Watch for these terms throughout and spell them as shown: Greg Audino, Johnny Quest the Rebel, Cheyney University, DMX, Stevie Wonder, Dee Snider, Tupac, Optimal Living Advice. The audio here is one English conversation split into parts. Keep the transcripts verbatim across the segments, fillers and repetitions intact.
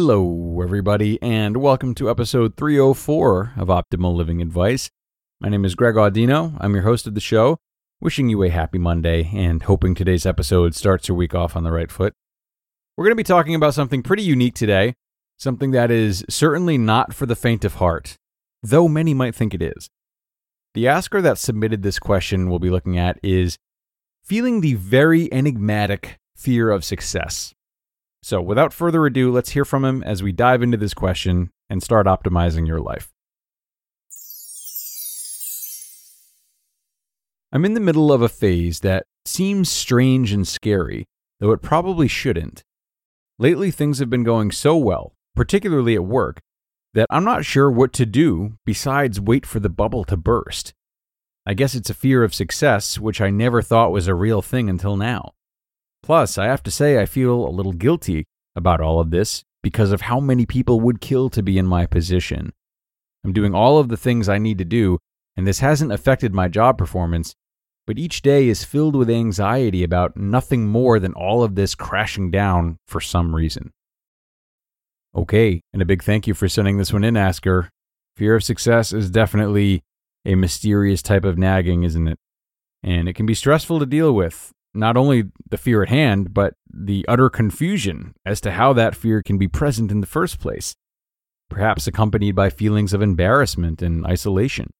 Hello, everybody, and welcome to episode three oh four of Optimal Living Advice. My name is Greg Audino. I'm your host of the show, wishing you a happy Monday and hoping today's episode starts your week off on the right foot. We're going to be talking about something pretty unique today, something that is certainly not for the faint of heart, though many might think it is. The asker that submitted this question we'll be looking at is feeling the very enigmatic fear of success. So without further ado, let's hear from him as we dive into this question and start optimizing your life. I'm in the middle of a phase that seems strange and scary, though it probably shouldn't. Lately, things have been going so well, particularly at work, that I'm not sure what to do besides wait for the bubble to burst. I guess it's a fear of success, which I never thought was a real thing until now. Plus, I have to say I feel a little guilty about all of this because of how many people would kill to be in my position. I'm doing all of the things I need to do, and this hasn't affected my job performance, but each day is filled with anxiety about nothing more than all of this crashing down for some reason. Okay, and a big thank you for sending this one in, Asker. Fear of success is definitely a mysterious type of nagging, isn't it? And it can be stressful to deal with. Not only the fear at hand, but the utter confusion as to how that fear can be present in the first place, perhaps accompanied by feelings of embarrassment and isolation.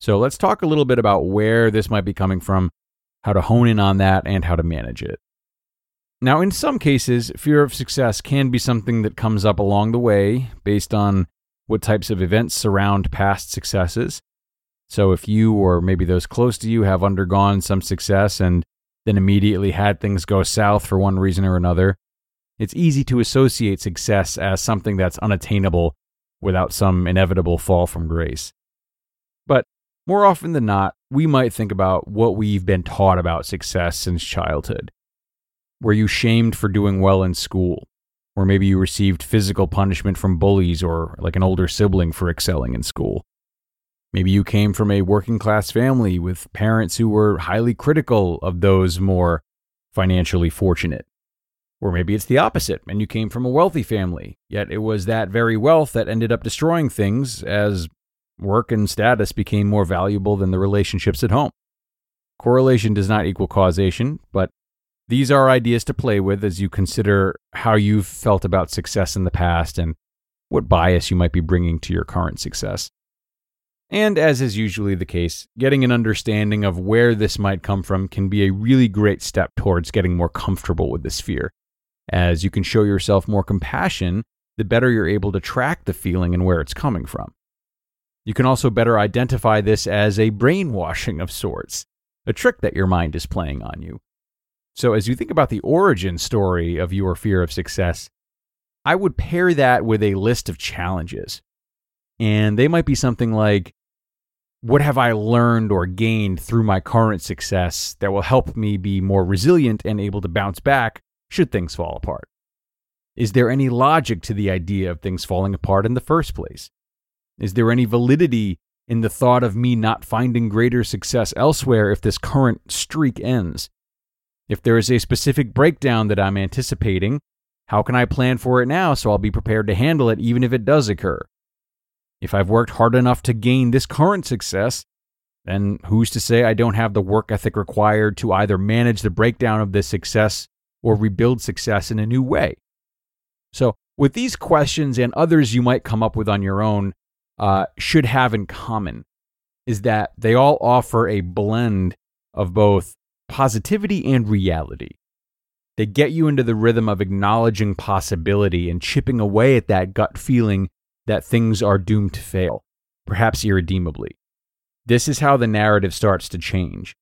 So let's talk a little bit about where this might be coming from, how to hone in on that, and how to manage it. Now, in some cases, fear of success can be something that comes up along the way based on what types of events surround past successes. So if you or maybe those close to you have undergone some success and then immediately had things go south for one reason or another, it's easy to associate success as something that's unattainable without some inevitable fall from grace. But more often than not, we might think about what we've been taught about success since childhood. Were you shamed for doing well in school? Or maybe you received physical punishment from bullies or like an older sibling for excelling in school. Maybe you came from a working-class family with parents who were highly critical of those more financially fortunate. Or maybe it's the opposite, and you came from a wealthy family, yet it was that very wealth that ended up destroying things as work and status became more valuable than the relationships at home. Correlation does not equal causation, but these are ideas to play with as you consider how you've felt about success in the past and what bias you might be bringing to your current success. And as is usually the case, getting an understanding of where this might come from can be a really great step towards getting more comfortable with this fear. As you can show yourself more compassion, the better you're able to track the feeling and where it's coming from. You can also better identify this as a brainwashing of sorts, a trick that your mind is playing on you. So as you think about the origin story of your fear of success, I would pair that with a list of challenges. And they might be something like, what have I learned or gained through my current success that will help me be more resilient and able to bounce back should things fall apart? Is there any logic to the idea of things falling apart in the first place? Is there any validity in the thought of me not finding greater success elsewhere if this current streak ends? If there is a specific breakdown that I'm anticipating, how can I plan for it now so I'll be prepared to handle it even if it does occur? If I've worked hard enough to gain this current success, then who's to say I don't have the work ethic required to either manage the breakdown of this success or rebuild success in a new way? So what these questions and others you might come up with on your own uh, should have in common is that they all offer a blend of both positivity and reality. They get you into the rhythm of acknowledging possibility and chipping away at that gut feeling that things are doomed to fail, perhaps irredeemably. This is how the narrative starts to change.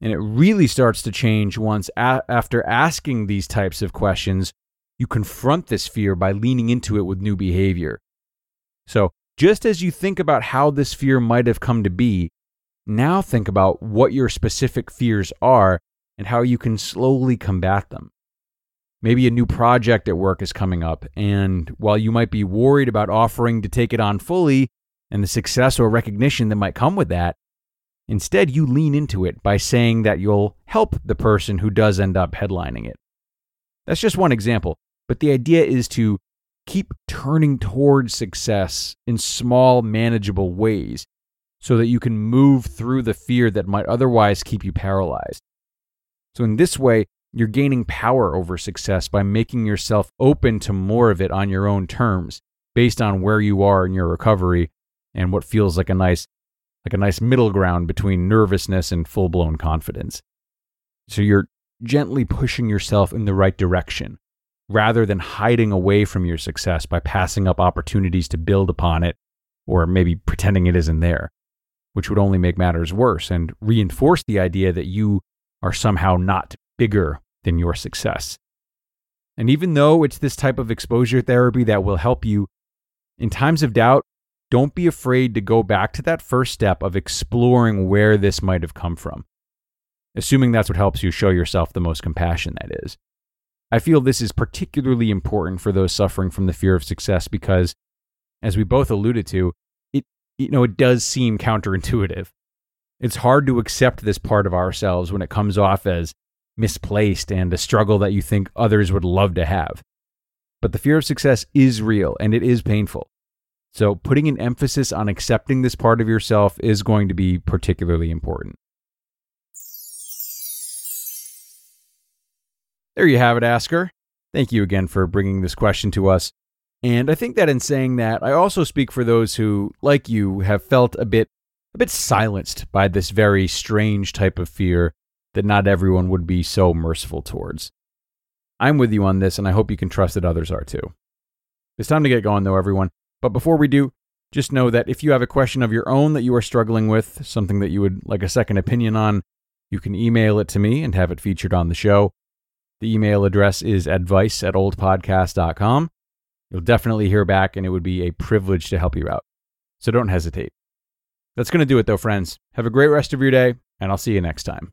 And it really starts to change once a- after asking these types of questions, you confront this fear by leaning into it with new behavior. So just as you think about how this fear might have come to be, now think about what your specific fears are and how you can slowly combat them. Maybe a new project at work is coming up, and while you might be worried about offering to take it on fully and the success or recognition that might come with that, instead you lean into it by saying that you'll help the person who does end up headlining it. That's just one example, but the idea is to keep turning towards success in small, manageable ways so that you can move through the fear that might otherwise keep you paralyzed. So in this way, you're gaining power over success by making yourself open to more of it on your own terms, based on where you are in your recovery and what feels like a nice like a nice middle ground between nervousness and full-blown confidence. So you're gently pushing yourself in the right direction, rather than hiding away from your success by passing up opportunities to build upon it, or maybe pretending it isn't there, which would only make matters worse and reinforce the idea that you are somehow not bigger than your success. And even though it's this type of exposure therapy that will help you, in times of doubt, don't be afraid to go back to that first step of exploring where this might have come from, assuming that's what helps you show yourself the most compassion, that is. I feel this is particularly important for those suffering from the fear of success because, as we both alluded to, it you know it does seem counterintuitive. It's hard to accept this part of ourselves when it comes off as misplaced and a struggle that you think others would love to have. But the fear of success is real and it is painful. So putting an emphasis on accepting this part of yourself is going to be particularly important. There you have it, Asker. Thank you again for bringing this question to us. And I think that in saying that, I also speak for those who, like you, have felt a bit a bit silenced by this very strange type of fear that not everyone would be so merciful towards. I'm with you on this, and I hope you can trust that others are too. It's time to get going, though, everyone. But before we do, just know that if you have a question of your own that you are struggling with, something that you would like a second opinion on, you can email it to me and have it featured on the show. The email address is advice at oldpodcast.com. You'll definitely hear back, and it would be a privilege to help you out. So don't hesitate. That's going to do it, though, friends. Have a great rest of your day, and I'll see you next time,